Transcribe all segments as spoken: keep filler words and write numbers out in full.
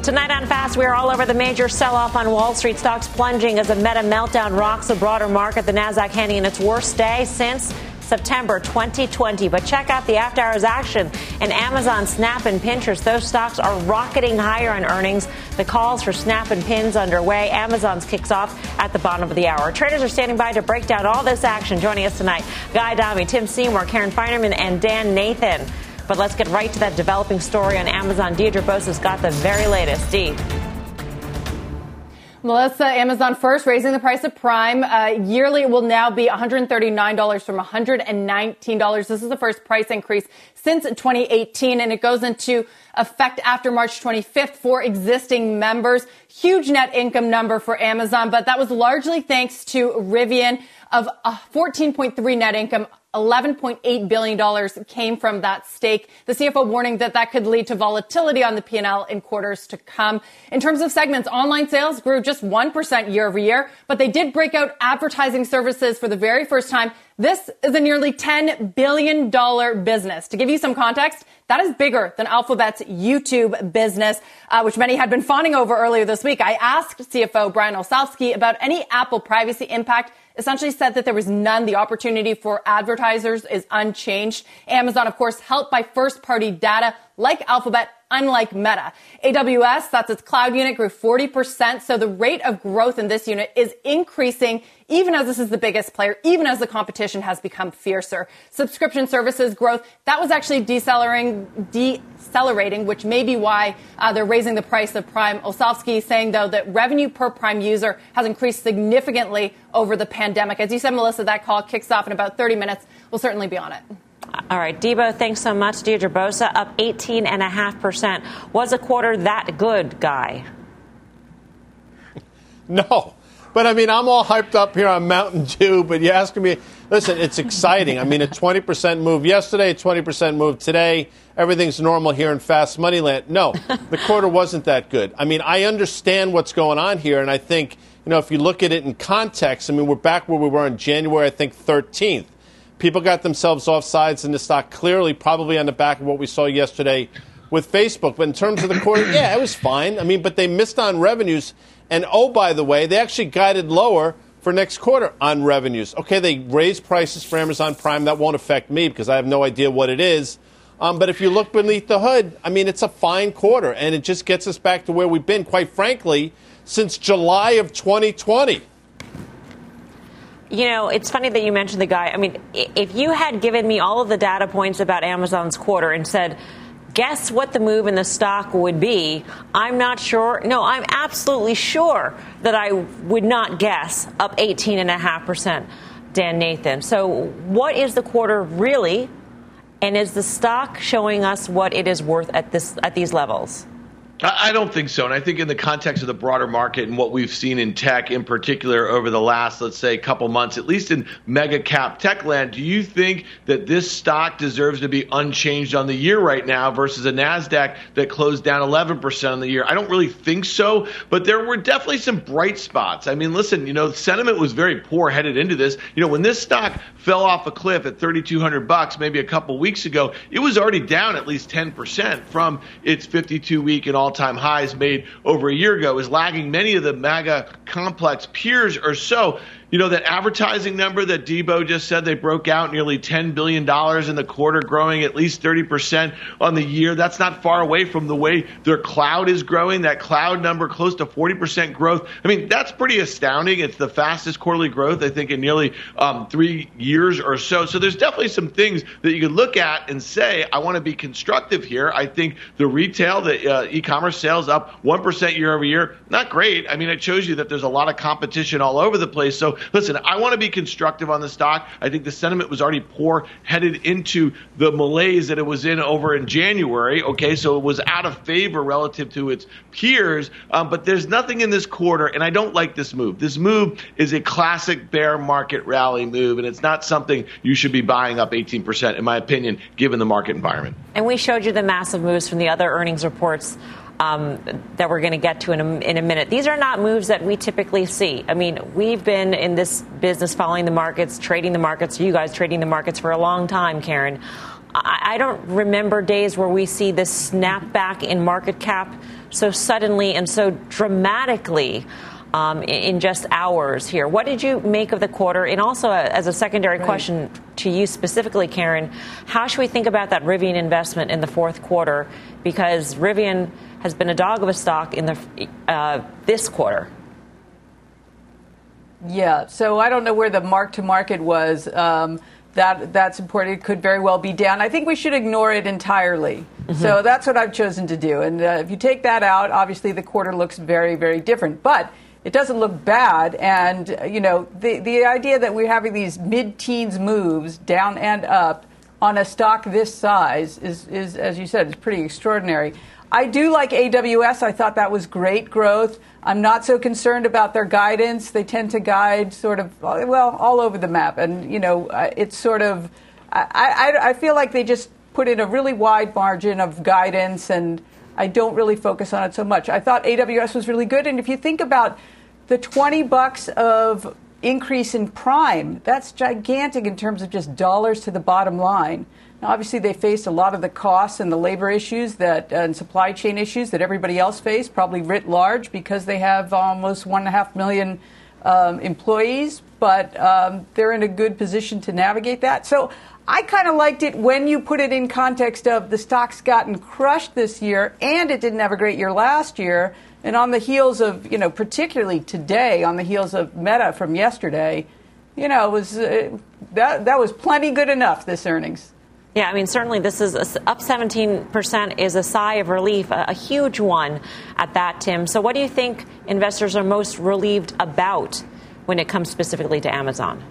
Tonight on Fast, we are all over the major sell-off on Wall Street. Stocks plunging as a Meta meltdown rocks the broader market. The Nasdaq handing in its worst day since September twenty twenty. But check out the after-hours action and Amazon, Snap, and Pinterest. Those stocks are rocketing higher on earnings. The calls for Snap and Pins underway. Amazon's kicks off at the bottom of the hour. Traders are standing by to break down all this action. Joining us tonight, Guy Adami, Tim Seymour, Karen Feinerman, and Dan Nathan. But let's get right to that developing story on Amazon. Deirdre Bosa's got the very latest. Dee. Melissa, Amazon first, raising the price of Prime. Uh, yearly, it will now be one hundred thirty-nine dollars from one hundred nineteen dollars. This is the first price increase since twenty eighteen, and it goes into effect after March twenty-fifth for existing members. Huge net income number for Amazon, but that was largely thanks to Rivian. Of fourteen point three net income, eleven point eight billion dollars came from that stake. The C F O warning that that could lead to volatility on the P and L in quarters to come. In terms of segments, online sales grew just one percent year over year, but they did break out advertising services for the very first time. This is a nearly ten billion dollars business. To give you some context, that is bigger than Alphabet's YouTube business, uh, which many had been fawning over earlier this week. I asked C F O Brian Olsavsky about any Apple privacy impact. Essentially said that there was none. The opportunity for advertisers is unchanged. Amazon, of course, helped by first-party data like Alphabet, unlike Meta. A W S, that's its cloud unit, grew forty percent. So the rate of growth in this unit is increasing, even as this is the biggest player, even as the competition has become fiercer. Subscription services growth, that was actually decelerating, decelerating which may be why uh, they're raising the price of Prime. Olsavsky saying, though, that revenue per Prime user has increased significantly over the pandemic. As you said, Melissa, that call kicks off in about thirty minutes. We'll certainly be on it. All right, Debo, thanks so much. Deirdre Bosa up eighteen point five percent. Was a quarter that good, Guy? No. But, I mean, I'm all hyped up here on Mountain Dew, but you're asking me, listen, it's exciting. I mean, a twenty percent move yesterday, a twenty percent move today. Everything's normal here in fast money land. No, the quarter wasn't that good. I mean, I understand what's going on here, and I think, you know, if you look at it in context, I mean, we're back where we were in January, I think, thirteenth. People got themselves offsides in the stock, clearly, probably on the back of what we saw yesterday with Facebook. But in terms of the quarter, yeah, it was fine. I mean, but they missed on revenues. And, oh, by the way, they actually guided lower for next quarter on revenues. Okay, they raised prices for Amazon Prime. That won't affect me because I have no idea what it is. Um, but if you look beneath the hood, I mean, it's a fine quarter. And it just gets us back to where we've been, quite frankly, since July of twenty twenty. You know, it's funny that you mentioned the guy. I mean, if you had given me all of the data points about Amazon's quarter and said, guess what the move in the stock would be, I'm not sure. No, I'm absolutely sure that I would not guess up eighteen point five percent, Dan Nathan. So what is the quarter really? And is the stock showing us what it is worth at this at these levels? I don't think so. And I think in the context of the broader market and what we've seen in tech in particular over the last, let's say, couple months, at least in mega cap tech land, do you think that this stock deserves to be unchanged on the year right now versus a NASDAQ that closed down eleven percent on the year? I don't really think so, but there were definitely some bright spots. I mean, listen, you know, sentiment was very poor headed into this. You know, when this stock fell off a cliff at thirty-two hundred bucks maybe a couple weeks ago, it was already down at least ten percent from its fifty-two week and all all-time highs made over a year ago, is lagging many of the MAGA complex peers or so. You know, that advertising number that Debo just said, they broke out nearly ten billion dollars in the quarter, growing at least thirty percent on the year. That's not far away from the way their cloud is growing. That cloud number, close to forty percent growth. I mean, that's pretty astounding. It's the fastest quarterly growth, I think, in nearly um, three years or so. So there's definitely some things that you could look at and say, I want to be constructive here. I think the retail, the uh, e-commerce sales up one percent year over year, not great. I mean, it shows you that there's a lot of competition all over the place. So listen, I want to be constructive on the stock. I think the sentiment was already poor headed into the malaise that it was in over in January. Okay, so it was out of favor relative to its peers. Um, but there's nothing in this quarter, and I don't like this move. This move is a classic bear market rally move, and it's not something you should be buying up eighteen percent, in my opinion, given the market environment. And we showed you the massive moves from the other earnings reports Um, that we're going to get to in a, in a minute. These are not moves that we typically see. I mean, we've been in this business following the markets, trading the markets, you guys trading the markets for a long time, Karen. I, I don't remember days where we see this snapback in market cap so suddenly and so dramatically um, in, in just hours here. What did you make of the quarter? And also, uh, as a secondary right. question to you specifically, Karen, how should we think about that Rivian investment in the fourth quarter? Because Rivian has been a dog of a stock in the uh, this quarter. Yeah, so I don't know where the mark-to-market was. Um, that that's important. It could very well be down. I think we should ignore it entirely. Mm-hmm. So that's what I've chosen to do. And uh, if you take that out, obviously the quarter looks very, very different. But it doesn't look bad. And, uh, you know, the, the idea that we're having these mid-teens moves down and up on a stock this size is, is as you said, is pretty extraordinary. I do like A W S. I thought that was great growth. I'm not so concerned about their guidance. They tend to guide sort of, well, all over the map. And, you know, it's sort of, I, I, I feel like they just put in a really wide margin of guidance, and I don't really focus on it so much. I thought A W S was really good. And if you think about the twenty bucks of increase in Prime, that's gigantic in terms of just dollars to the bottom line. Now, obviously, they faced a lot of the costs and the labor issues that uh, and supply chain issues that everybody else faced, probably writ large, because they have almost one and a half million um, employees. But um, they're in a good position to navigate that. So I kind of liked it when you put it in context of the stock's gotten crushed this year, and it didn't have a great year last year. And on the heels of, you know, particularly today, on the heels of Meta from yesterday, you know, it was uh, that that was plenty good enough, this earnings. Yeah, I mean, certainly this is up seventeen percent is a sigh of relief, a, a huge one at that, Tim. So what do you think investors are most relieved about when it comes specifically to Amazon?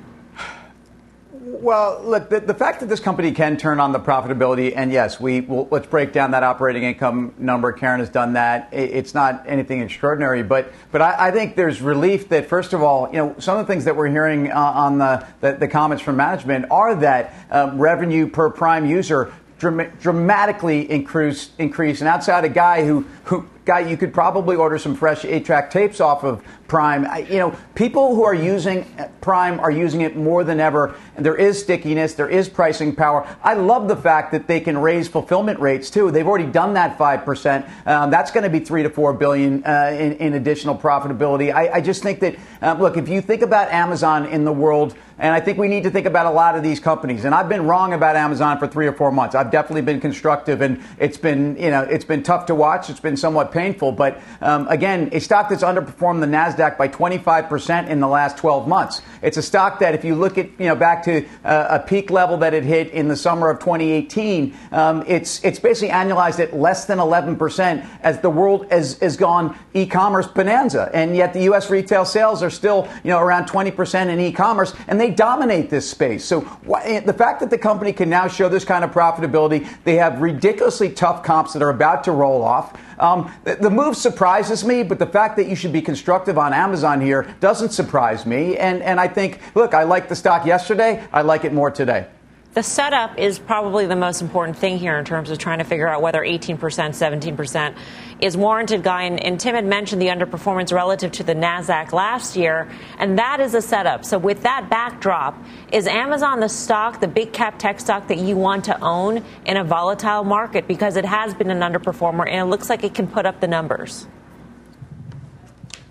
Well, look, the, the fact that this company can turn on the profitability, and yes, we will, let's break down that operating income number. Karen has done that. It, it's not anything extraordinary, but but I, I think there's relief that, first of all, you know, some of the things that we're hearing uh, on the, the, the comments from management are that uh, revenue per prime user dram- dramatically increase, increase. And outside a guy who, who guy you could probably order some fresh eight-track tapes off of Prime. I, you know, people who are using Prime are using it more than ever. And there is stickiness. There is pricing power. I love the fact that they can raise fulfillment rates, too. They've already done that five percent. Um, that's going to be three to four billion dollars uh, in, in additional profitability. I, I just think that, um, look, if you think about Amazon in the world, and I think we need to think about a lot of these companies. And I've been wrong about Amazon for three or four months. I've definitely been constructive, and it's been, you know, it's been tough to watch. It's been somewhat painful. But um, again, a stock that's underperformed the NASDAQ by twenty-five percent in the last twelve months. It's a stock that if you look at, you know, back to uh, a peak level that it hit in the summer of twenty eighteen, um, it's it's basically annualized at less than eleven percent as the world has, has gone e-commerce bonanza. And yet the U S retail sales are still, you know, around twenty percent in e-commerce, and they dominate this space. So wh- the fact that the company can now show this kind of profitability, they have ridiculously tough comps that are about to roll off. Um, the, the move surprises me, but the fact that you should be constructive on Amazon here doesn't surprise me. And, and I think, look, I liked the stock yesterday. I like it more today. The setup is probably the most important thing here in terms of trying to figure out whether eighteen percent, seventeen percent is warranted, Guy. And, and Tim had mentioned the underperformance relative to the NASDAQ last year, and that is a setup. So with that backdrop, is Amazon the stock, the big cap tech stock that you want to own in a volatile market? Because it has been an underperformer, and it looks like it can put up the numbers.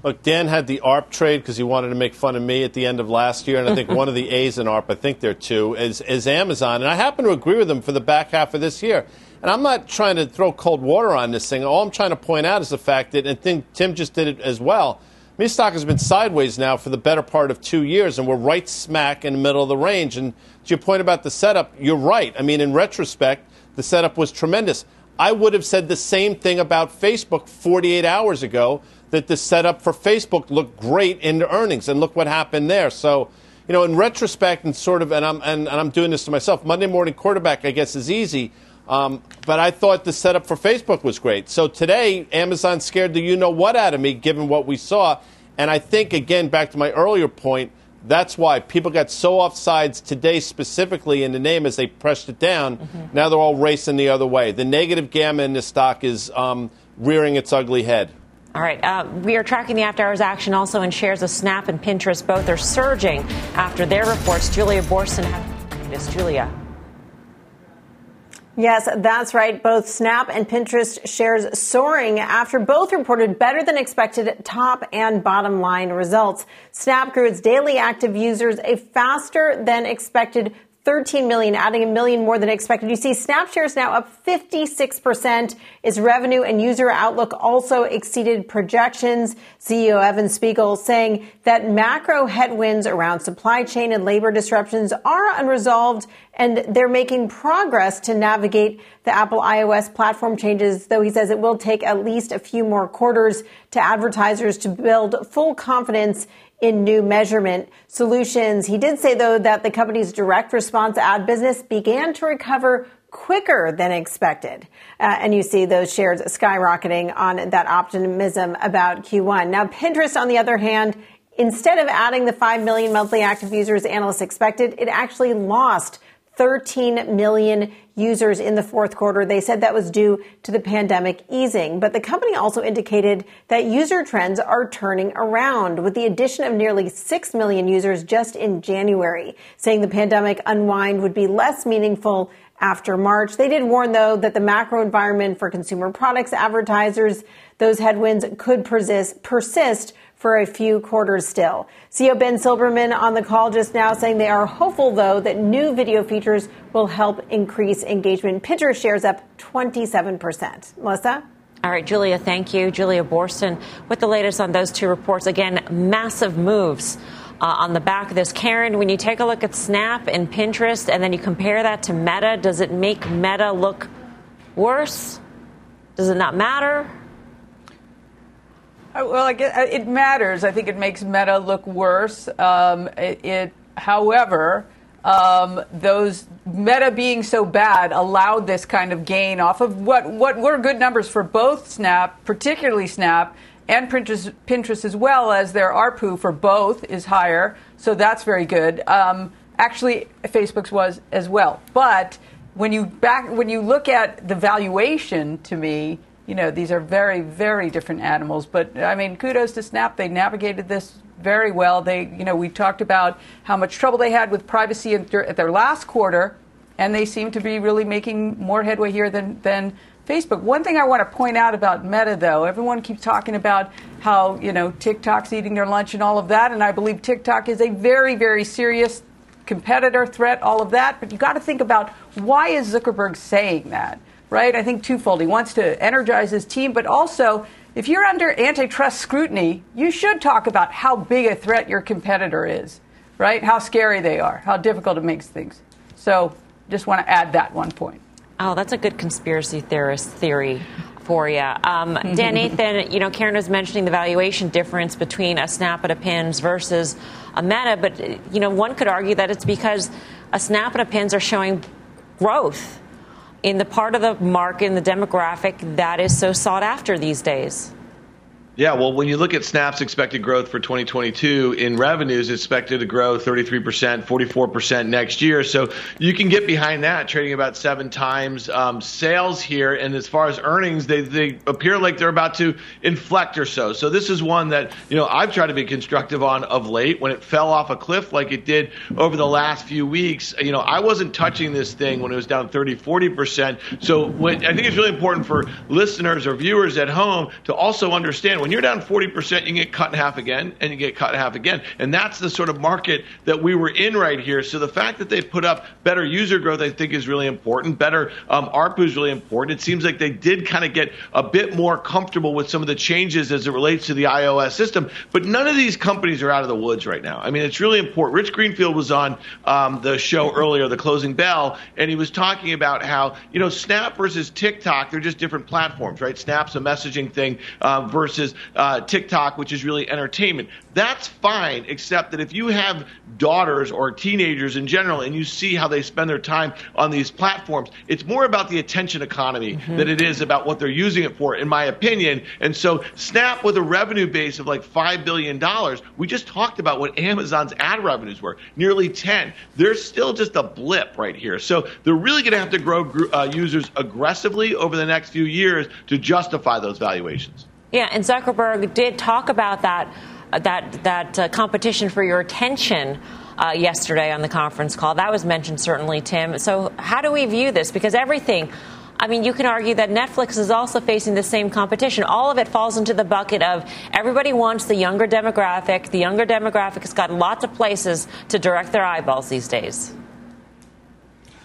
Look, Dan had the A R P trade because he wanted to make fun of me at the end of last year, and I think one of the A's in A R P, I think there are two, is, is Amazon. And I happen to agree with him for the back half of this year. And I'm not trying to throw cold water on this thing. All I'm trying to point out is the fact that, and I think Tim just did it as well, I mean, stock has been sideways now for the better part of two years, and we're right smack in the middle of the range. And to your point about the setup, you're right. I mean, in retrospect, the setup was tremendous. I would have said the same thing about Facebook forty-eight hours ago. that the setup for Facebook looked great in the earnings, and look what happened there. So, you know, in retrospect, and sort of, and I'm and, and I'm doing this to myself. Monday morning quarterback, I guess, is easy, um, but I thought the setup for Facebook was great. So today, Amazon scared the you know what out of me, given what we saw, and I think again back to my earlier point. That's why people got so offsides today specifically in the name as they pressed it down. Mm-hmm. Now they're all racing the other way. The negative gamma in this stock is um, rearing its ugly head. All right. Uh, we are tracking the after-hours action also in shares of Snap and Pinterest. Both are surging after their reports. Julia Boorstin. Yes, Julia. Yes, that's right. Both Snap and Pinterest shares soaring after both reported better than expected top and bottom line results. Snap grew its daily active users a faster than expected thirteen million, adding a million more than expected. You see Snap shares now up fifty-six percent. Its revenue and user outlook also exceeded projections. C E O Evan Spiegel saying that macro headwinds around supply chain and labor disruptions are unresolved, and they're making progress to navigate the Apple iOS platform changes, though he says it will take at least a few more quarters to advertisers to build full confidence in new measurement solutions. He did say, though, that the company's direct response ad business began to recover quicker than expected. Uh, and you see those shares skyrocketing on that optimism about Q one. Now, Pinterest, on the other hand, instead of adding the five million monthly active users analysts expected, it actually lost thirteen million users in the fourth quarter. They said that was due to the pandemic easing. But the company also indicated that user trends are turning around with the addition of nearly six million users just in January, saying the pandemic unwind would be less meaningful after March. They did warn, though, that the macro environment for consumer products advertisers, those headwinds could persist, persist for a few quarters still. C E O Ben Silbermann on the call just now saying they are hopeful, though, that new video features will help increase engagement. Pinterest shares up twenty-seven percent. Melissa? All right, Julia, thank you. Julia Boorstin with the latest on those two reports. Again, massive moves uh, on the back of this. Karen, when you take a look at Snap and Pinterest and then you compare that to Meta, does it make Meta look worse? Does it not matter? Well, I guess it matters. I think it makes Meta look worse. Um, it, it, however, um, those Meta being so bad allowed this kind of gain off of what, what were good numbers for both Snap, particularly Snap, and Pinterest, Pinterest as well, as their A R P U for both is higher. So that's very good. Um, actually, Facebook's was as well. But when you back when you look at the valuation, to me, you know, these are very, very different animals. But, I mean, kudos to Snap. They navigated this very well. They, you know, we talked about how much trouble they had with privacy at their, at their last quarter, and they seem to be really making more headway here than, than Facebook. One thing I want to point out about Meta, though, everyone keeps talking about how, you know, TikTok's eating their lunch and all of that, and I believe TikTok is a very, very serious competitor threat, all of that. But you got to think about, why is Zuckerberg saying that? Right? I think twofold. He wants to energize his team, but also, if you're under antitrust scrutiny, you should talk about how big a threat your competitor is, right? How scary they are, how difficult it makes things. So just want to add that one point. Oh, that's a good conspiracy theorist theory for you. Um, Dan Nathan, you know, Karen was mentioning the valuation difference between a Snap and a Pins versus a Meta, but, you know, one could argue that it's because a Snap and a Pins are showing growth in the part of the market, in the demographic that is so sought after these days. Yeah, well, when you look at Snap's expected growth for twenty twenty-two, in revenues, it's expected to grow thirty-three percent, forty-four percent next year. So you can get behind that, trading about seven times um, sales here. And as far as earnings, they, they appear like they're about to inflect or so. So this is one that, you know, I've tried to be constructive on of late. When it fell off a cliff like it did over the last few weeks, you know, I wasn't touching this thing when it was down thirty, forty percent. So what, I think it's really important for listeners or viewers at home to also understand, when you're down forty percent, you can get cut in half again, and you get cut in half again. And that's the sort of market that we were in right here. So the fact that they've put up better user growth, I think, is really important. Better um, A R P U is really important. It seems like they did kind of get a bit more comfortable with some of the changes as it relates to the iOS system. But none of these companies are out of the woods right now. I mean, it's really important. Rich Greenfield was on um, the show earlier, The Closing Bell, and he was talking about how, you know, Snap versus TikTok, they're just different platforms, right? Snap's a messaging thing uh, versus uh, TikTok, which is really entertainment. That's fine, except that if you have daughters or teenagers in general and you see how they spend their time on these platforms, it's more about the attention economy mm-hmm. than it is about what they're using it for, in my opinion. And so Snap, with a revenue base of like five billion dollars, we just talked about what Amazon's ad revenues were, nearly ten. They're still just a blip right here. So they're really going to have to grow uh, users aggressively over the next few years to justify those valuations. Yeah, and Zuckerberg did talk about that that that uh, competition for your attention uh, yesterday on the conference call. That was mentioned, certainly, Tim. So how do we view this? Because everything, I mean, you can argue that Netflix is also facing the same competition. All of it falls into the bucket of everybody wants the younger demographic. The younger demographic has got lots of places to direct their eyeballs these days.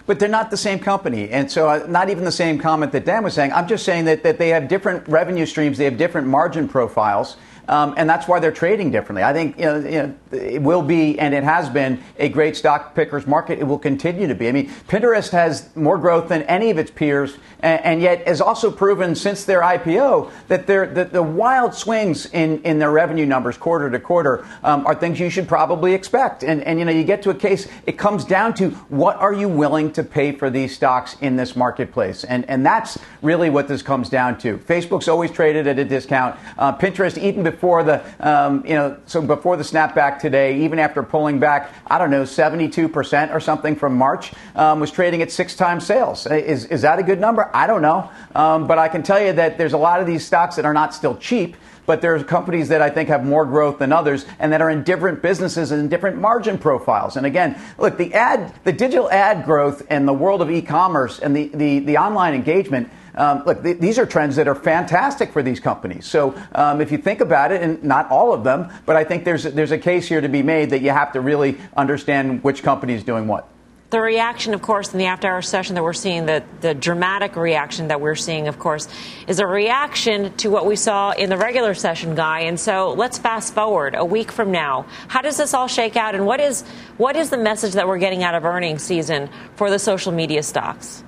But they're not the same company. And so uh, not even the same comment that Dan was saying. I'm just saying that, that they have different revenue streams. They have different margin profiles. Um, and that's why they're trading differently. I think you know, you know, it will be, and it has been, a great stock picker's market. It will continue to be. I mean, Pinterest has more growth than any of its peers, and, and yet has also proven since their I P O that, that the wild swings in, in their revenue numbers quarter to quarter um, are things you should probably expect. And, and you know, you get to a case, it comes down to what are you willing to pay for these stocks in this marketplace? And, and that's really what this comes down to. Facebook's always traded at a discount. Uh, Pinterest, even before the, um, you know, so before the snapback today, even after pulling back, I don't know, seventy-two percent or something from March, um, was trading at six times sales. Is is that a good number? I don't know. Um, but I can tell you that there's a lot of these stocks that are not still cheap, but there are companies that I think have more growth than others and that are in different businesses and different margin profiles. And again, look, the ad, the digital ad growth and the world of e-commerce and the, the, the online engagement, Um, look, th- these are trends that are fantastic for these companies. So um, if you think about it, and not all of them, but I think there's there's a case here to be made that you have to really understand which company is doing what. The reaction, of course, in the after-hour session that we're seeing, the, the dramatic reaction that we're seeing, of course, is a reaction to what we saw in the regular session, Guy. And so let's fast forward a week from now. How does this all shake out? And what is what is the message that we're getting out of earnings season for the social media stocks?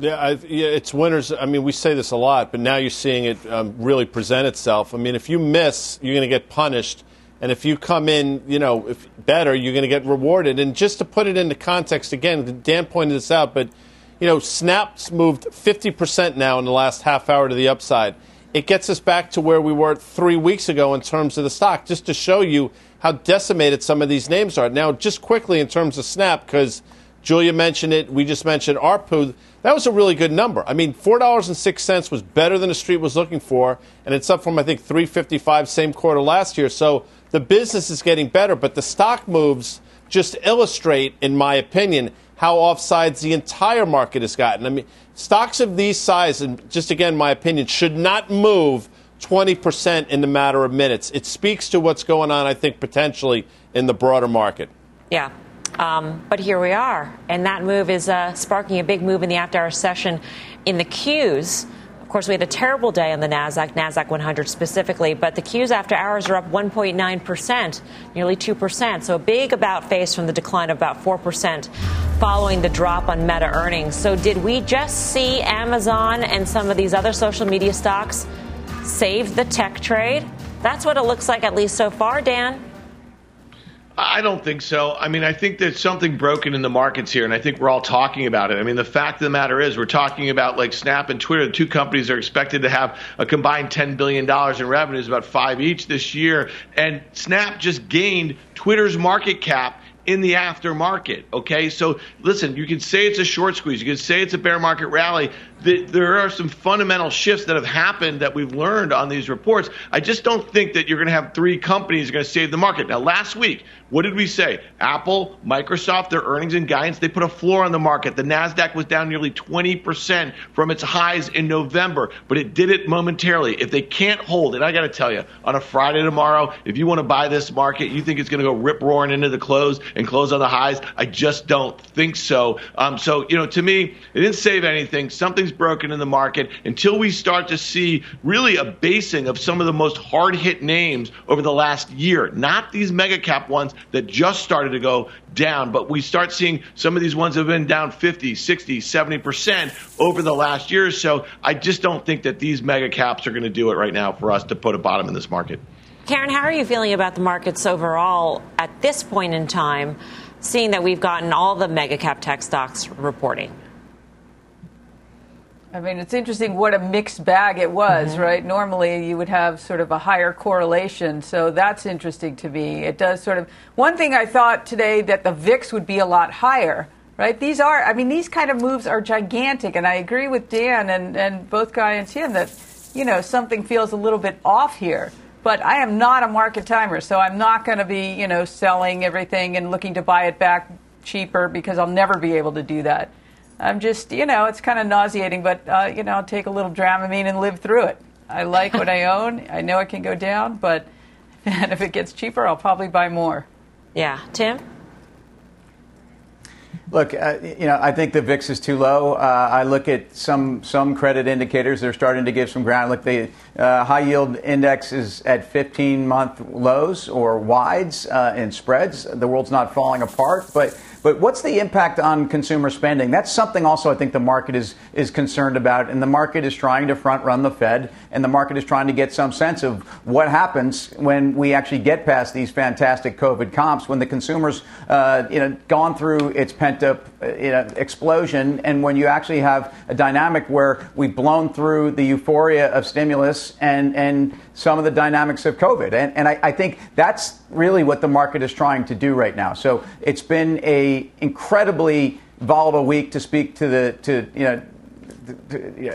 Yeah, I've, yeah, it's winners. I mean, we say this a lot, but now you're seeing it um, really present itself. I mean, if you miss, you're going to get punished. And if you come in, you know, if better, you're going to get rewarded. And just to put it into context, again, Dan pointed this out, but, you know, Snap's moved fifty percent now in the last half hour to the upside. It gets us back to where we were three weeks ago in terms of the stock, just to show you how decimated some of these names are. Now, just quickly in terms of Snap, because Julia mentioned it, we just mentioned A R P U. That was a really good number. I mean, four dollars and six cents was better than the street was looking for, and it's up from, I think, three fifty-five same quarter last year. So the business is getting better, but the stock moves just illustrate, in my opinion, how offsides the entire market has gotten. I mean, stocks of these size, and just again, my opinion, should not move twenty percent in the matter of minutes. It speaks to what's going on, I think, potentially in the broader market. Yeah. Um, but here we are, and that move is uh, sparking a big move in the after-hour session in the Qs. Of course, we had a terrible day on the NASDAQ, NASDAQ one hundred specifically, but the Qs after hours are up one point nine percent, nearly two percent. So a big about-face from the decline of about four percent following the drop on Meta earnings. So did we just see Amazon and some of these other social media stocks save the tech trade? That's what it looks like, at least so far, Dan. I don't think so. I mean, I think there's something broken in the markets here, and I think we're all talking about it. I mean, the fact of the matter is we're talking about like Snap and Twitter. The two companies are expected to have a combined ten billion dollars in revenues, about five each this year. And Snap just gained Twitter's market cap in the aftermarket, okay? So listen, you can say it's a short squeeze. You can say it's a bear market rally. The, there are some fundamental shifts that have happened that we've learned on these reports. I just don't think that you're going to have three companies that are going to save the market. Now, last week, what did we say? Apple, Microsoft, their earnings and guidance, they put a floor on the market. The NASDAQ was down nearly twenty percent from its highs in November, but it did it momentarily. If they can't hold it, I got to tell you, on a Friday tomorrow, if you want to buy this market, you think it's going to go rip-roaring into the close and close on the highs, I just don't think so. Um, so, you know, to me, it didn't save anything. Something nothing's broken in the market until we start to see really a basing of some of the most hard-hit names over the last year, not these mega cap ones that just started to go down, but we start seeing some of these ones that have been down fifty, sixty, seventy percent over the last year or so. I just don't think that these mega caps are going to do it right now for us to put a bottom in this market. Karen, how are you feeling about the markets overall at this point in time, seeing that we've gotten all the mega cap tech stocks reporting? I mean, it's interesting what a mixed bag it was, mm-hmm. right? Normally you would have sort of a higher correlation, so that's interesting to me. It does sort of – one thing I thought today that the V I X would be a lot higher, right? These are – I mean, these kind of moves are gigantic, and I agree with Dan and, and both Guy and Tim that, you know, something feels a little bit off here. But I am not a market timer, so I'm not going to be, you know, selling everything and looking to buy it back cheaper because I'll never be able to do that. I'm just, you know, it's kind of nauseating, but, uh, you know, I'll take a little Dramamine and live through it. I like what I own. I know it can go down, but and if it gets cheaper, I'll probably buy more. Yeah. Tim? Look, uh, you know, I think the V I X is too low. Uh, I look at some some credit indicators. They're starting to give some ground. Look, the uh, high yield index is at fifteen-month lows or wides uh, in spreads. The world's not falling apart. But but what's the impact on consumer spending? That's something also I think the market is, is concerned about. And the market is trying to front run the Fed. And the market is trying to get some sense of what happens when we actually get past these fantastic COVID comps, when the consumer's uh, you know, gone through its pent up you know, explosion, and when you actually have a dynamic where we've blown through the euphoria of stimulus and, and some of the dynamics of COVID. And, and I, I think that's really what the market is trying to do right now. So it's been a incredibly volatile week, to speak to the, to you know,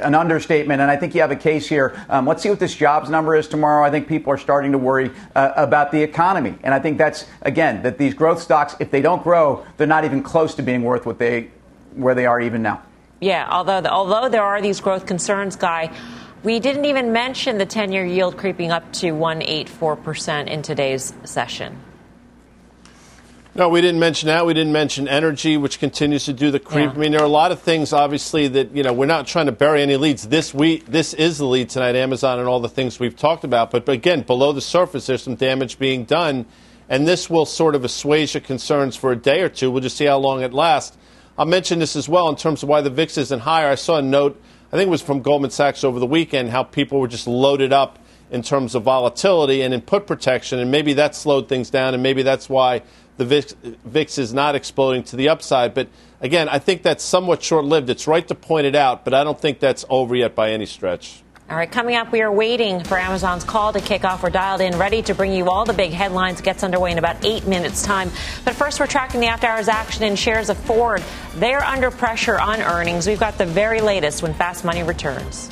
an understatement, and I think you have a case here. Um, let's see what this jobs number is tomorrow. I think people are starting to worry uh, about the economy, and I think that's, again, that these growth stocks, if they don't grow, they're not even close to being worth what they where they are even now. Yeah, although the, although there are these growth concerns, Guy, we didn't even mention the ten-year yield creeping up to one point eight four percent in today's session. No, we didn't mention that. We didn't mention energy, which continues to do the creep. Yeah. I mean, there are a lot of things, obviously, that, you know, we're not trying to bury any leads. This week, this is the lead tonight, Amazon and all the things we've talked about. But, but again, below the surface, there's some damage being done. And this will sort of assuage your concerns for a day or two. We'll just see how long it lasts. I'll mention this as well in terms of why the V I X isn't higher. I saw a note, I think it was from Goldman Sachs over the weekend, how people were just loaded up in terms of volatility and input protection. And maybe that slowed things down, and maybe that's why the V I X, V I X is not exploding to the upside. But, again, I think that's somewhat short-lived. It's right to point it out, but I don't think that's over yet by any stretch. All right, coming up, we are waiting for Amazon's call to kick off. We're dialed in, ready to bring you all the big headlines. Gets underway in about eight minutes' time. But first, we're tracking the after-hours action in shares of Ford. They're under pressure on earnings. We've got the very latest when Fast Money returns.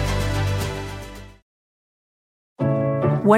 What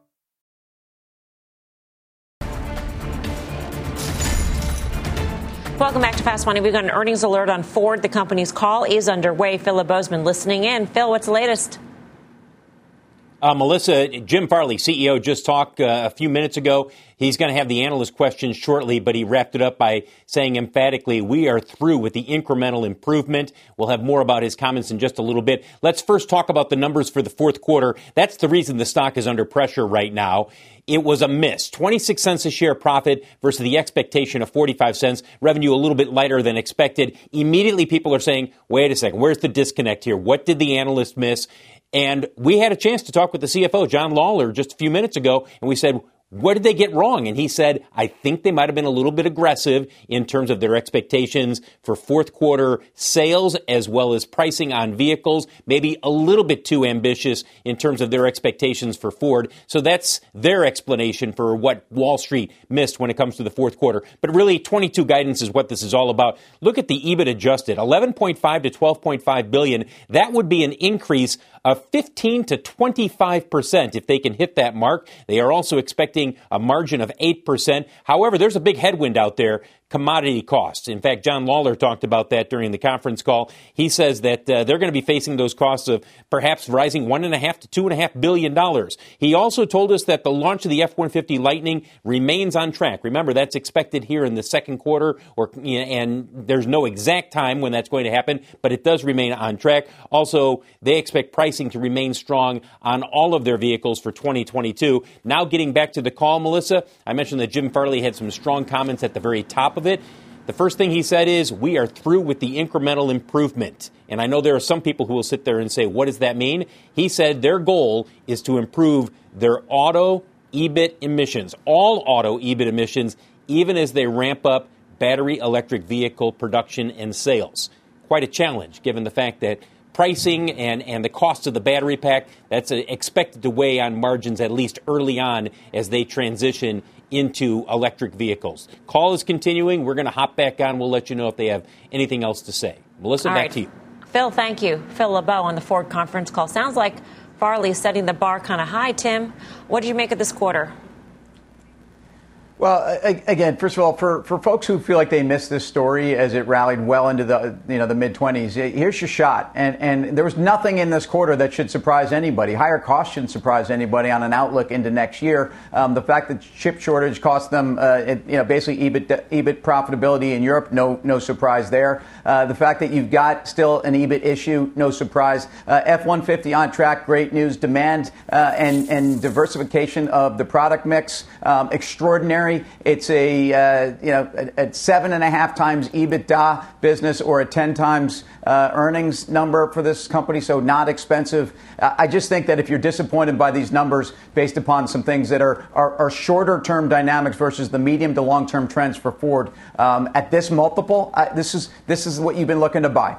Welcome back to Fast Money. We've got an earnings alert on Ford. The company's call is underway. Phil Bozeman listening in. Phil, what's the latest? Uh, Melissa, Jim Farley, C E O, just talked uh, a few minutes ago. He's going to have the analyst question shortly, but he wrapped it up by saying emphatically, we are through with the incremental improvement. We'll have more about his comments in just a little bit. Let's first talk about the numbers for the fourth quarter. That's the reason the stock is under pressure right now. It was a miss. twenty-six cents a share profit versus the expectation of forty-five cents. Revenue a little bit lighter than expected. Immediately people are saying, wait a second, where's the disconnect here? What did the analyst miss? And we had a chance to talk with the C F O, John Lawler, just a few minutes ago, and we said, what did they get wrong? And he said, I think they might have been a little bit aggressive in terms of their expectations for fourth quarter sales as well as pricing on vehicles, maybe a little bit too ambitious in terms of their expectations for Ford. So that's their explanation for what Wall Street missed when it comes to the fourth quarter. But really, twenty-two guidance is what this is all about. Look at the EBIT adjusted, eleven point five to twelve point five billion. That would be an increase of fifteen to twenty-five percent if they can hit that mark. They are also expecting a margin of eight percent. However, there's a big headwind out there, commodity costs. In fact, John Lawler talked about that during the conference call. He says that uh, they're going to be facing those costs of perhaps rising one point five to two point five billion dollars. He also told us that the launch of the F one fifty Lightning remains on track. Remember, that's expected here in the second quarter, or and there's no exact time when that's going to happen, but it does remain on track. Also, they expect price to remain strong on all of their vehicles for twenty twenty-two. Now getting back to the call, Melissa, I mentioned that Jim Farley had some strong comments at the very top of it. The first thing he said is, we are through with the incremental improvement. And I know there are some people who will sit there and say, what does that mean? He said their goal is to improve their auto EBIT emissions, all auto EBIT emissions, even as they ramp up battery electric vehicle production and sales. Quite a challenge, given the fact that pricing and, and the cost of the battery pack, that's expected to weigh on margins at least early on as they transition into electric vehicles. Call is continuing. We're going to hop back on. We'll let you know if they have anything else to say. Melissa, all back right to you. Phil, thank you. Phil LeBeau on the Ford conference call. Sounds like Farley's setting the bar kind of high, Tim. What did you make of this quarter? Well, again, first of all, for, for folks who feel like they missed this story as it rallied well into the you know the mid twenties, here's your shot. And and there was nothing in this quarter that should surprise anybody. Higher costs shouldn't surprise anybody on an outlook into next year. Um, the fact that chip shortage cost them uh, it, you know basically EBIT EBIT profitability in Europe, no no surprise there. Uh, the fact that you've got still an EBIT issue, no surprise. Uh, F one fifty on track, great news. Demand uh, and and diversification of the product mix, um, extraordinary. It's a uh, you know at seven and a half times EBITDA business or a ten times uh, earnings number for this company, so not expensive. Uh, I just think that if you're disappointed by these numbers based upon some things that are are, are shorter term dynamics versus the medium to long term trends for Ford um, at this multiple, uh, this is this is what you've been looking to buy.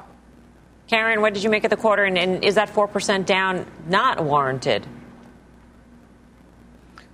Karen, what did you make of the quarter, and, and is that four percent down not warranted?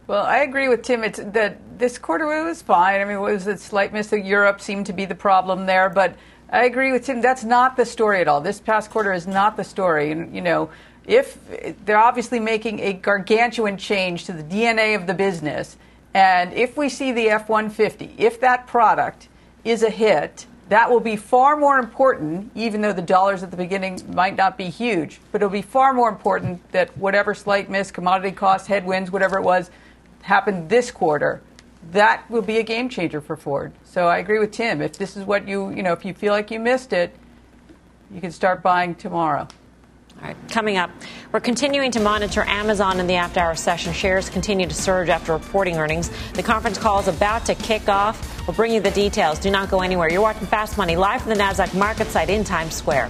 Well, I agree with Tim. It's that this quarter was fine. I mean, it was a slight miss. Europe seemed to be the problem there, but I agree with Tim. That's not the story at all. This past quarter is not the story. And you know, if they're obviously making a gargantuan change to the D N A of the business, and if we see the F one fifty, if that product is a hit, that will be far more important. Even though the dollars at the beginning might not be huge, but it'll be far more important that whatever slight miss, commodity costs, headwinds, whatever it was, happened this quarter, that will be a game changer for Ford. So I agree with Tim. If this is what you, you know, if you feel like you missed it, you can start buying tomorrow. All right. Coming up, we're continuing to monitor Amazon in the after-hour session. Shares continue to surge after reporting earnings. The conference call is about to kick off. We'll bring you the details. Do not go anywhere. You're watching Fast Money live from the Nasdaq market site in Times Square.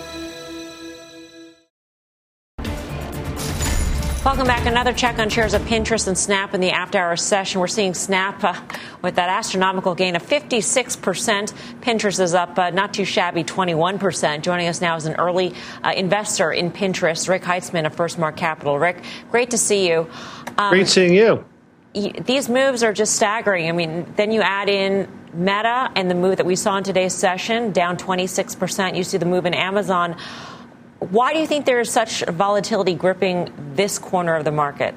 Welcome back. Another check on shares of Pinterest and Snap in the after-hour session. We're seeing Snap uh, with that astronomical gain of fifty-six percent. Pinterest is up uh, not too shabby, twenty-one percent. Joining us now is an early uh, investor in Pinterest, Rick Heitzman of First Mark Capital. Rick, great to see you. Um, great seeing you. Y- these moves are just staggering. I mean, then you add in Meta and the move that we saw in today's session, down twenty-six percent. You see the move in Amazon. Why do you think there is such volatility gripping this corner of the market?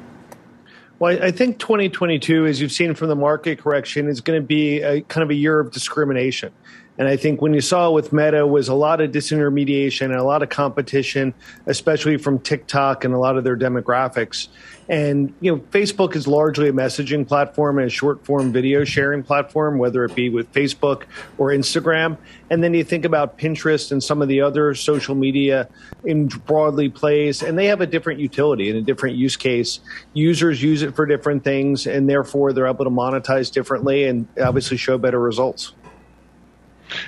Well, I think twenty twenty-two, as you've seen from the market correction, is going to be a kind of a year of discrimination. And I think when you saw with Meta was a lot of disintermediation and a lot of competition, especially from TikTok and a lot of their demographics. And, you know, Facebook is largely a messaging platform and a short form video sharing platform, whether it be with Facebook or Instagram. And then you think about Pinterest and some of the other social media in broadly plays, and they have a different utility and a different use case. Users use it for different things, and therefore they're able to monetize differently and obviously show better results.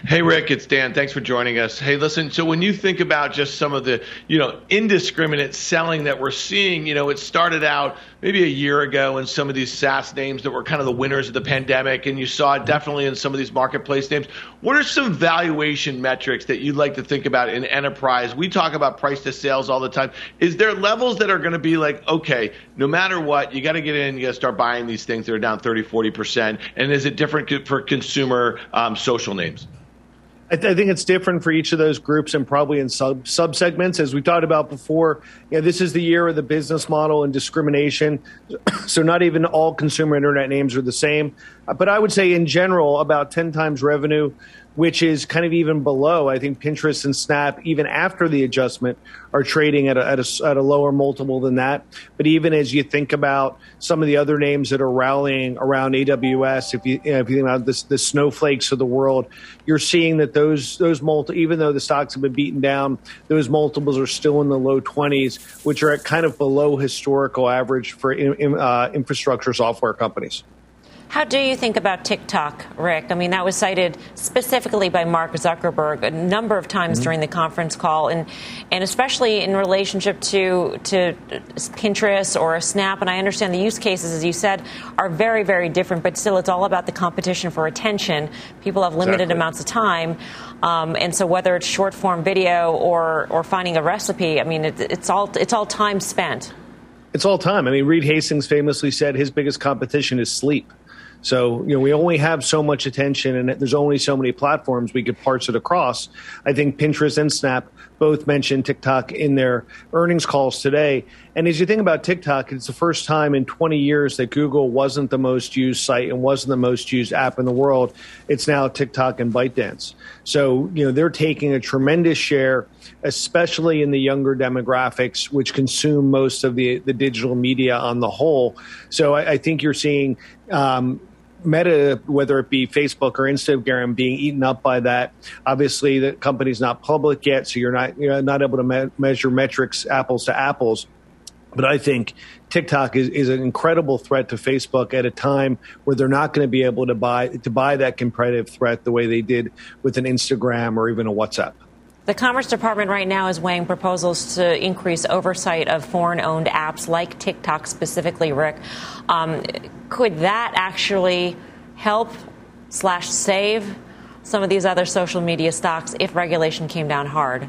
Hey, Rick, it's Dan. Thanks for joining us. Hey, listen, so when you think about just some of the, you know, indiscriminate selling that we're seeing, you know, it started out maybe a year ago in some of these SaaS names that were kind of the winners of the pandemic, and you saw it definitely in some of these marketplace names. What are some valuation metrics that you'd like to think about in enterprise? We talk about price to sales all the time. Is there levels that are going to be like, okay, no matter what, you got to get in, you got to start buying these things that are down thirty, forty percent, and is it different for consumer um, social names? I, th- I think it's different for each of those groups and probably in sub sub-segments. As we talked about before, you know, this is the year of the business model and discrimination. So not even all consumer internet names are the same. But I would say in general, about ten times revenue, which is kind of even below. I think Pinterest and Snap, even after the adjustment, are trading at a, at a, at a lower multiple than that. But even as you think about some of the other names that are rallying around A W S, if you, you know, if you think about this, the snowflakes of the world, you're seeing that those those multi, even though the stocks have been beaten down, those multiples are still in the low twenties, which are at kind of below historical average for in, uh, infrastructure software companies. How do you think about TikTok, Rick? I mean, that was cited specifically by Mark Zuckerberg a number of times mm-hmm. during the conference call, and and especially in relationship to to Pinterest or Snap. And I understand the use cases, as you said, are very, very different, but still it's all about the competition for attention. People have limited exactly. amounts of time. Um, and so whether it's short form video or or finding a recipe, I mean, it, it's all it's all time spent. It's all time. I mean, Reed Hastings famously said his biggest competition is sleep. So, you know, we only have so much attention and there's only so many platforms we could parse it across. I think Pinterest and Snap both mentioned TikTok in their earnings calls today. And as you think about TikTok, it's the first time in twenty years that Google wasn't the most used site and wasn't the most used app in the world. It's now TikTok and ByteDance. So, you know, they're taking a tremendous share, especially in the younger demographics, which consume most of the, the digital media on the whole. So I, I think you're seeing um, Meta, whether it be Facebook or Instagram, being eaten up by that. Obviously, the company's not public yet, so you're not you're not able to me- measure metrics apples to apples. But I think TikTok is, is an incredible threat to Facebook at a time where they're not going to be able to buy to buy that competitive threat the way they did with an Instagram or even a WhatsApp. The Commerce Department right now is weighing proposals to increase oversight of foreign-owned apps like TikTok specifically, Rick. Um, could that actually help slash save some of these other social media stocks if regulation came down hard?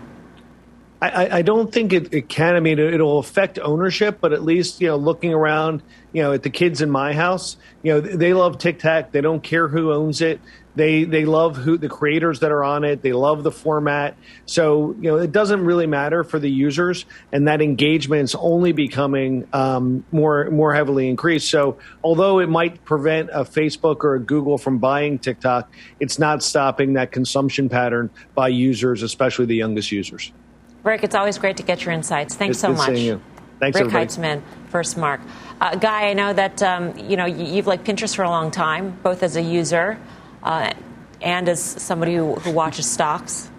I, I don't think it, it can. I mean, it'll affect ownership, but at least, you know, looking around, you know, at the kids in my house, you know, they love TikTok. They don't care who owns it. They they love who the creators that are on it. They love the format. So, you know, it doesn't really matter for the users, and that engagement's only becoming um, more more heavily increased. So although it might prevent a Facebook or a Google from buying TikTok, it's not stopping that consumption pattern by users, especially the youngest users. Rick, it's always great to get your insights. Thanks it's so much. You. Thanks, Rick everybody. Heitzman, First Mark. Uh, Guy, I know that um, you know you've liked Pinterest for a long time, both as a user uh, and as somebody who, who watches stocks?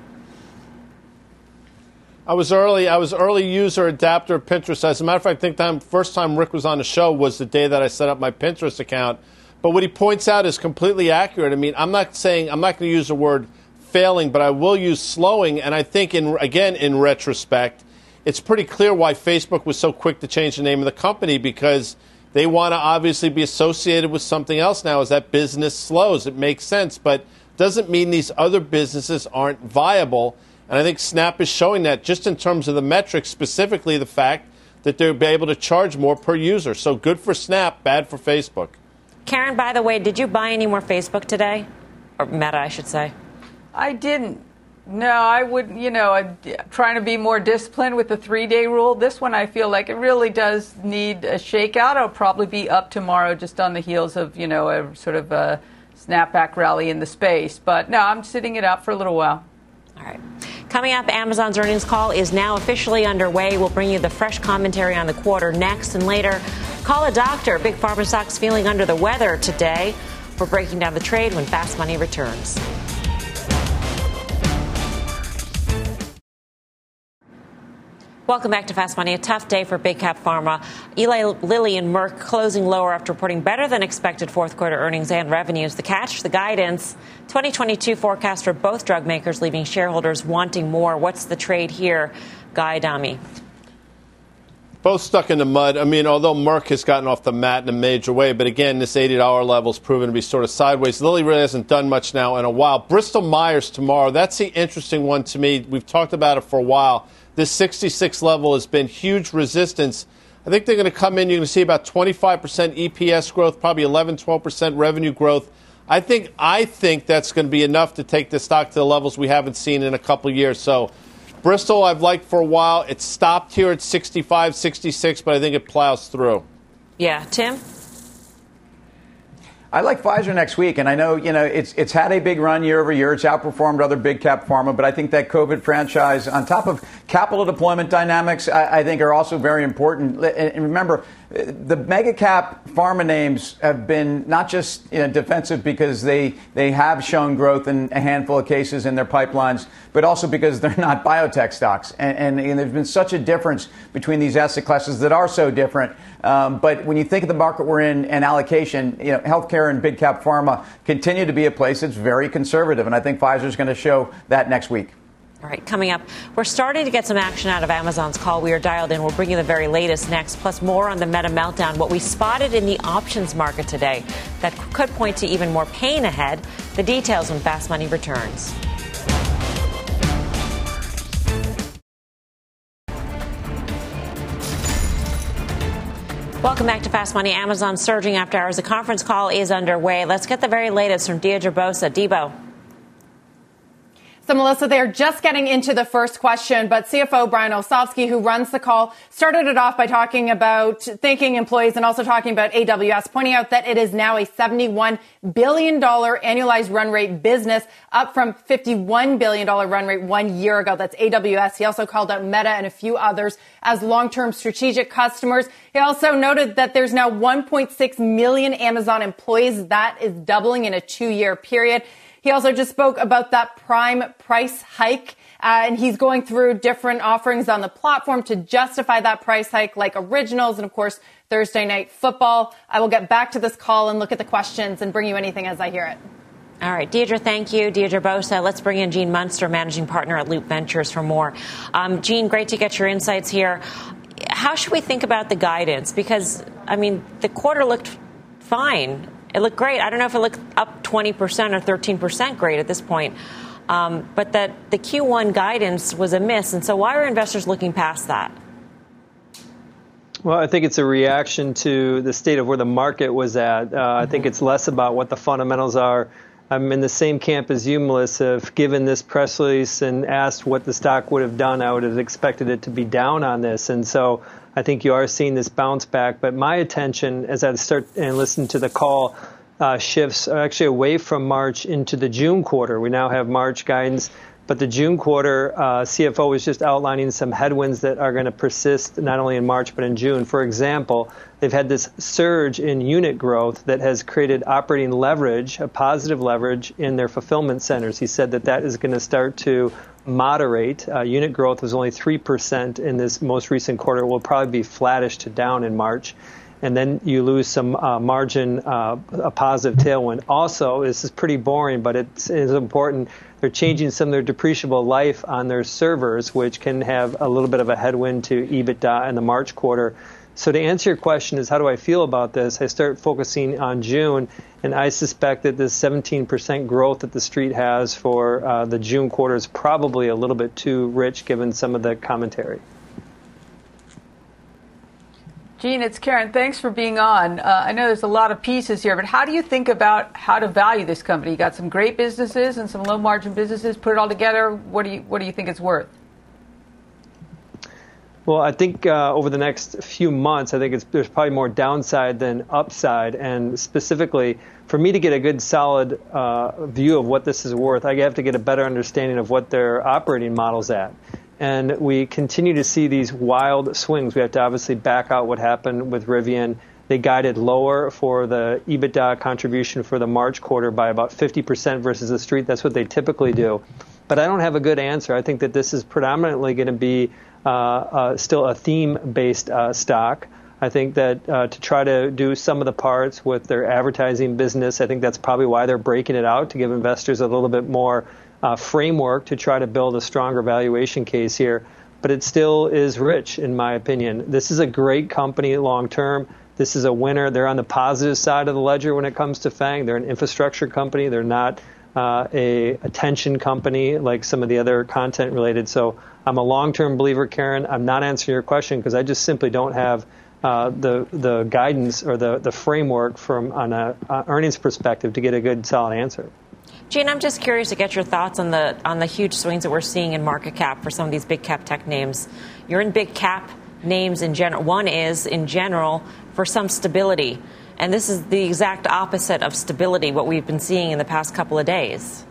I was early. I was early user adapter of Pinterest. As a matter of fact, I think the first time Rick was on the show was the day that I set up my Pinterest account. But what he points out is completely accurate. I mean, I'm not saying I'm not going to use the word failing, but I will use slowing. And I think, in again, in retrospect, it's pretty clear why Facebook was so quick to change the name of the company, because they want to obviously be associated with something else now as that business slows. It makes sense, but doesn't mean these other businesses aren't viable. And I think Snap is showing that just in terms of the metrics, specifically the fact that they'll be able to charge more per user. So good for Snap, bad for Facebook. Karen, by the way, did you buy any more Facebook today? Or Meta, I should say. I didn't. No, I wouldn't. You know, I'm trying to be more disciplined with the three-day rule. This one, I feel like it really does need a shakeout. It'll probably be up tomorrow just on the heels of, you know, a sort of a snapback rally in the space. But no, I'm sitting it out for a little while. All right. Coming up, Amazon's earnings call is now officially underway. We'll bring you the fresh commentary on the quarter next, and later, call a doctor. Big pharma stocks feeling under the weather today. We're breaking down the trade when Fast Money returns. Welcome back to Fast Money. A tough day for big cap pharma. Eli Lilly and Merck closing lower after reporting better than expected fourth quarter earnings and revenues. The catch, the guidance, twenty twenty-two forecast for both drug makers, leaving shareholders wanting more. What's the trade here, Guy Adami? Both stuck in the mud. I mean, although Merck has gotten off the mat in a major way, but again, this eighty dollar level has proven to be sort of sideways. Lilly really hasn't done much now in a while. Bristol Myers tomorrow. That's the interesting one to me. We've talked about it for a while. This sixty-six level has been huge resistance. I think they're going to come in. You're going to see about twenty-five percent E P S growth, probably eleven, twelve percent revenue growth. I think I think that's going to be enough to take the stock to the levels we haven't seen in a couple of years. So Bristol, I've liked for a while. It stopped here at sixty-five, sixty-six, but I think it plows through. Yeah. Tim? I like Pfizer next week, and I know, you know, it's it's had a big run year over year. It's outperformed other big cap pharma, but I think that COVID franchise, on top of capital deployment dynamics, I, I think are also very important. And remember, the mega cap pharma names have been not just, you know, defensive because they they have shown growth in a handful of cases in their pipelines, but also because they're not biotech stocks. And, and, and there's been such a difference between these asset classes that are so different. Um, but when you think of the market we're in and allocation, you know, healthcare and big cap pharma continue to be a place that's very conservative. And I think Pfizer's going to show that next week. All right, coming up, we're starting to get some action out of Amazon's call. We are dialed in. We'll bring you the very latest next, plus more on the Meta meltdown, what we spotted in the options market today that could point to even more pain ahead. The details when Fast Money returns. Welcome back to Fast Money. Amazon surging after hours. The conference call is underway. Let's get the very latest from Deirdre Bosa. Debo. So, Melissa, they are just getting into the first question, but C F O Brian Olsavsky, who runs the call, started it off by talking about thanking employees and also talking about A W S, pointing out that it is now a seventy-one billion dollars annualized run rate business, up from fifty-one billion dollars run rate one year ago. That's A W S. He also called out Meta and a few others as long-term strategic customers. He also noted that there's now one point six million Amazon employees. That is doubling in a two-year period. He also just spoke about that Prime price hike, uh, and he's going through different offerings on the platform to justify that price hike, like originals and, of course, Thursday Night Football. I will get back to this call and look at the questions and bring you anything as I hear it. All right, Deirdre, thank you. Deirdre Bosa, let's bring in Gene Munster, managing partner at Loop Ventures, for more. Um, Gene, great to get your insights here. How should we think about the guidance? Because, I mean, the quarter looked fine. It looked great. I don't know if it looked up twenty percent or thirteen percent great at this point, um, but that the Q one guidance was a miss. And so why are investors looking past that? Well, I think it's a reaction to the state of where the market was at. Uh, mm-hmm. I think it's less about what the fundamentals are. I'm in the same camp as you, Melissa. If given this press release and asked what the stock would have done, I would have expected it to be down on this. And so I think you are seeing this bounce back. But my attention, as I start and listen to the call, uh, shifts actually away from March into the June quarter. We now have March guidance But the June quarter uh, C F O was just outlining some headwinds that are going to persist not only in March but in June. For example, they've had this surge in unit growth that has created operating leverage, a positive leverage in their fulfillment centers. He said that that is going to start to moderate. Uh, unit growth was only three percent in this most recent quarter. It will probably be flattish to down in March. And then you lose some uh, margin, uh, a positive tailwind. Also, this is pretty boring, but it's, it's important. They're changing some of their depreciable life on their servers, which can have a little bit of a headwind to EBITDA in the March quarter. So to answer your question is, how do I feel about this? I start focusing on June, and I suspect that this seventeen percent growth that the street has for uh, the June quarter is probably a little bit too rich given some of the commentary. Gene, it's Karen. Thanks for being on. Uh, I know there's a lot of pieces here, but how do you think about how to value this company? You got some great businesses and some low-margin businesses. Put it all together. What do you what do you think it's worth? Well, I think uh, over the next few months, I think it's, there's probably more downside than upside. And specifically, for me to get a good, solid uh, view of what this is worth, I have to get a better understanding of what their operating model's at. And we continue to see these wild swings. We have to obviously back out what happened with Rivian. They guided lower for the EBITDA contribution for the March quarter by about fifty percent versus the street. That's what they typically do. But I don't have a good answer. I think that this is predominantly going to be uh, uh, still a theme-based uh, stock. I think that uh, to try to do some of the parts with their advertising business, I think that's probably why they're breaking it out, to give investors a little bit more Uh, framework to try to build a stronger valuation case here, but it still is rich, in my opinion. This is a great company long term. This is a winner. They're on the positive side of the ledger when it comes to FANG. They're an infrastructure company. They're not uh, a attention company like some of the other content related. So I'm a long term believer, Karen. I'm not answering your question because I just simply don't have uh, the the guidance or the the framework from on a uh, earnings perspective to get a good solid answer. Gene, I'm just curious to get your thoughts on the on the huge swings that we're seeing in market cap for some of these big cap tech names. You're in big cap names in general. One is, in general, for some stability. And this is the exact opposite of stability, what we've been seeing in the past couple of days.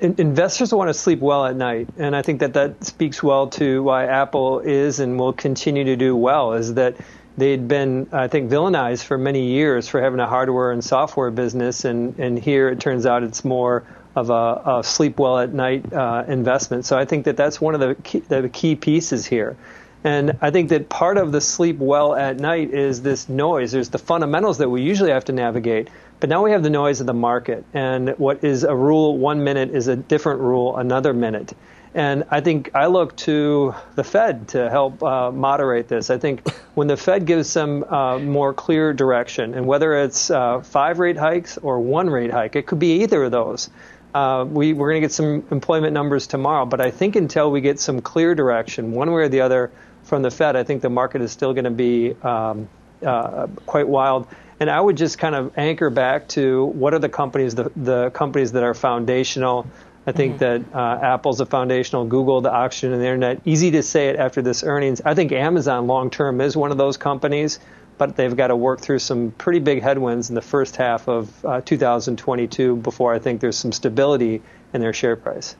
Investors want to sleep well at night, and I think that that speaks well to why Apple is and will continue to do well, is that they'd been, I think, villainized for many years for having a hardware and software business, and, and here it turns out it's more of a, a sleep well at night uh, investment. So I think that that's one of the key, the key pieces here. And I think that part of the sleep well at night is this noise. There's the fundamentals that we usually have to navigate, but now we have the noise of the market. And what is a rule one minute is a different rule another minute. And I think I look to the Fed to help uh, moderate this. I think when the Fed gives some uh, more clear direction, and whether it's uh, five rate hikes or one rate hike, it could be either of those. Uh, we, we're going to get some employment numbers tomorrow, but I think until we get some clear direction, one way or the other, from the Fed, I think the market is still going to be um, uh, quite wild. And I would just kind of anchor back to what are the companies, the, the companies that are foundational. I think mm-hmm. that uh, Apple's a foundational, Google, the oxygen in the internet. Easy to say it after this earnings. I think Amazon long-term is one of those companies, but they've got to work through some pretty big headwinds in the first half of uh, two thousand twenty-two before I think there's some stability in their share price.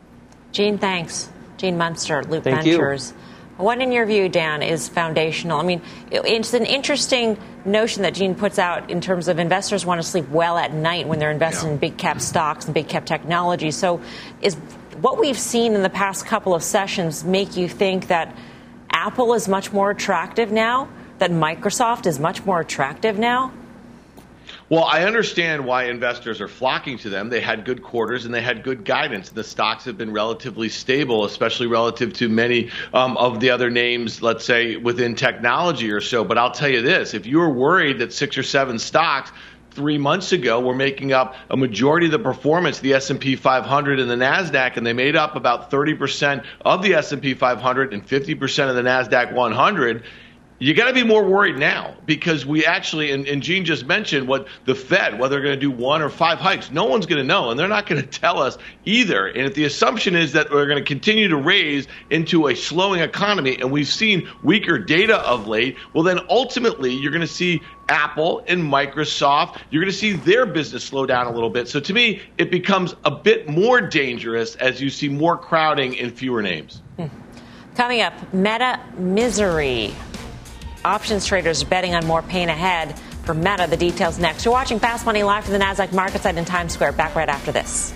Gene, thanks. Gene Munster, Loop Thank Ventures. You. What, in your view, Dan, is foundational? I mean, it's an interesting notion that Gene puts out in terms of investors want to sleep well at night when they're investing yeah. in big cap stocks and big cap technology. So is what we've seen in the past couple of sessions make you think that Apple is much more attractive now, that Microsoft is much more attractive now? Well, I understand why investors are flocking to them. They had good quarters and they had good guidance. The stocks have been relatively stable, especially relative to many um, of the other names, let's say, within technology or so. But I'll tell you this, if you were worried that six or seven stocks three months ago were making up a majority of the performance, the S and P five hundred and the NASDAQ, and they made up about thirty percent of the S and P five hundred and fifty percent of the NASDAQ one hundred, you got to be more worried now because we actually, and, and Gene just mentioned what the Fed, whether they're going to do one or five hikes, no one's going to know, and they're not going to tell us either. And if the assumption is that we're going to continue to raise into a slowing economy, and we've seen weaker data of late, well, then ultimately you're going to see Apple and Microsoft, you're going to see their business slow down a little bit. So to me, it becomes a bit more dangerous as you see more crowding and fewer names. Coming up, Meta misery. Options traders are betting on more pain ahead for Meta. The details next. You're watching Fast Money live from the NASDAQ market site in Times Square. Back right after this.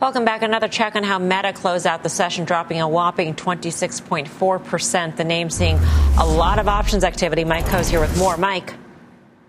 Welcome back. Another check on how Meta closed out the session, dropping a whopping twenty-six point four percent. The name seeing a lot of options activity. Mike Coe's here with more. Mike.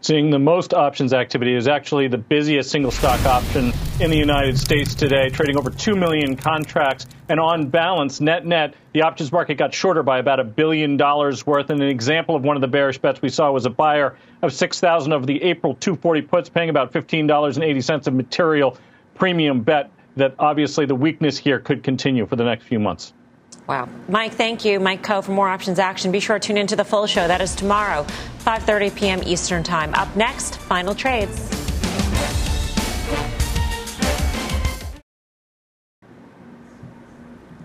Seeing the most options activity is actually the busiest single stock option in the United States today, trading over two million contracts. And on balance, net net, the options market got shorter by about a billion dollars worth. And an example of one of the bearish bets we saw was a buyer of six thousand of the April two forty puts, paying about fifteen dollars and eighty cents of material premium bet that obviously the weakness here could continue for the next few months. Wow. Mike, thank you. Mike Coe for more options action. Be sure to tune into the full show. That is tomorrow, five thirty p.m. Eastern Time. Up next, Final Trades.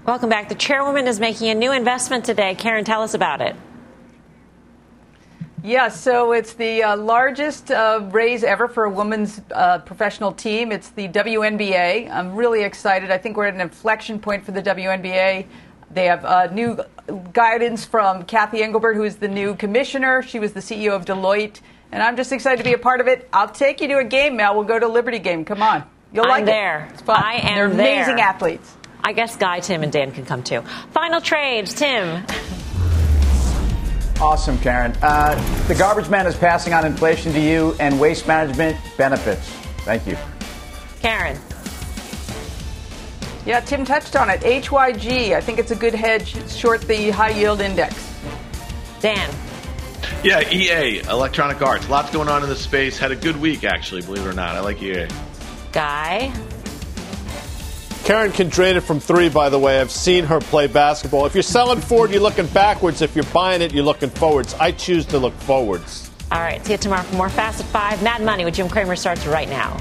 Welcome back. The chairwoman is making a new investment today. Karen, tell us about it. Yes, yeah, so it's the uh, largest uh, raise ever for a women's uh, professional team. It's the W N B A. I'm really excited. I think we're at an inflection point for the W N B A. They have uh, new guidance from Kathy Engelbert, who is the new commissioner. She was the C E O of Deloitte. And I'm just excited to be a part of it. I'll take you to a game, Mel. We'll go to a Liberty game. Come on. You'll I'm like there. It. It's fun. I am They're there. They're amazing athletes. I guess Guy, Tim, and Dan can come too. Final trades, Tim. Awesome, Karen. Uh, the garbage man is passing on inflation to you and waste management benefits. Thank you. Karen. Yeah, Tim touched on it. H Y G, I think it's a good hedge. Short the high yield index. Dan. Yeah, E A, Electronic Arts. Lots going on in this space. Had a good week, actually, believe it or not. I like E A. Guy. Karen can drain it from three, by the way. I've seen her play basketball. If you're selling forward, you're looking backwards. If you're buying it, you're looking forwards. I choose to look forwards. All right. See you tomorrow for more Fast at five. Mad Money with Jim Cramer starts right now.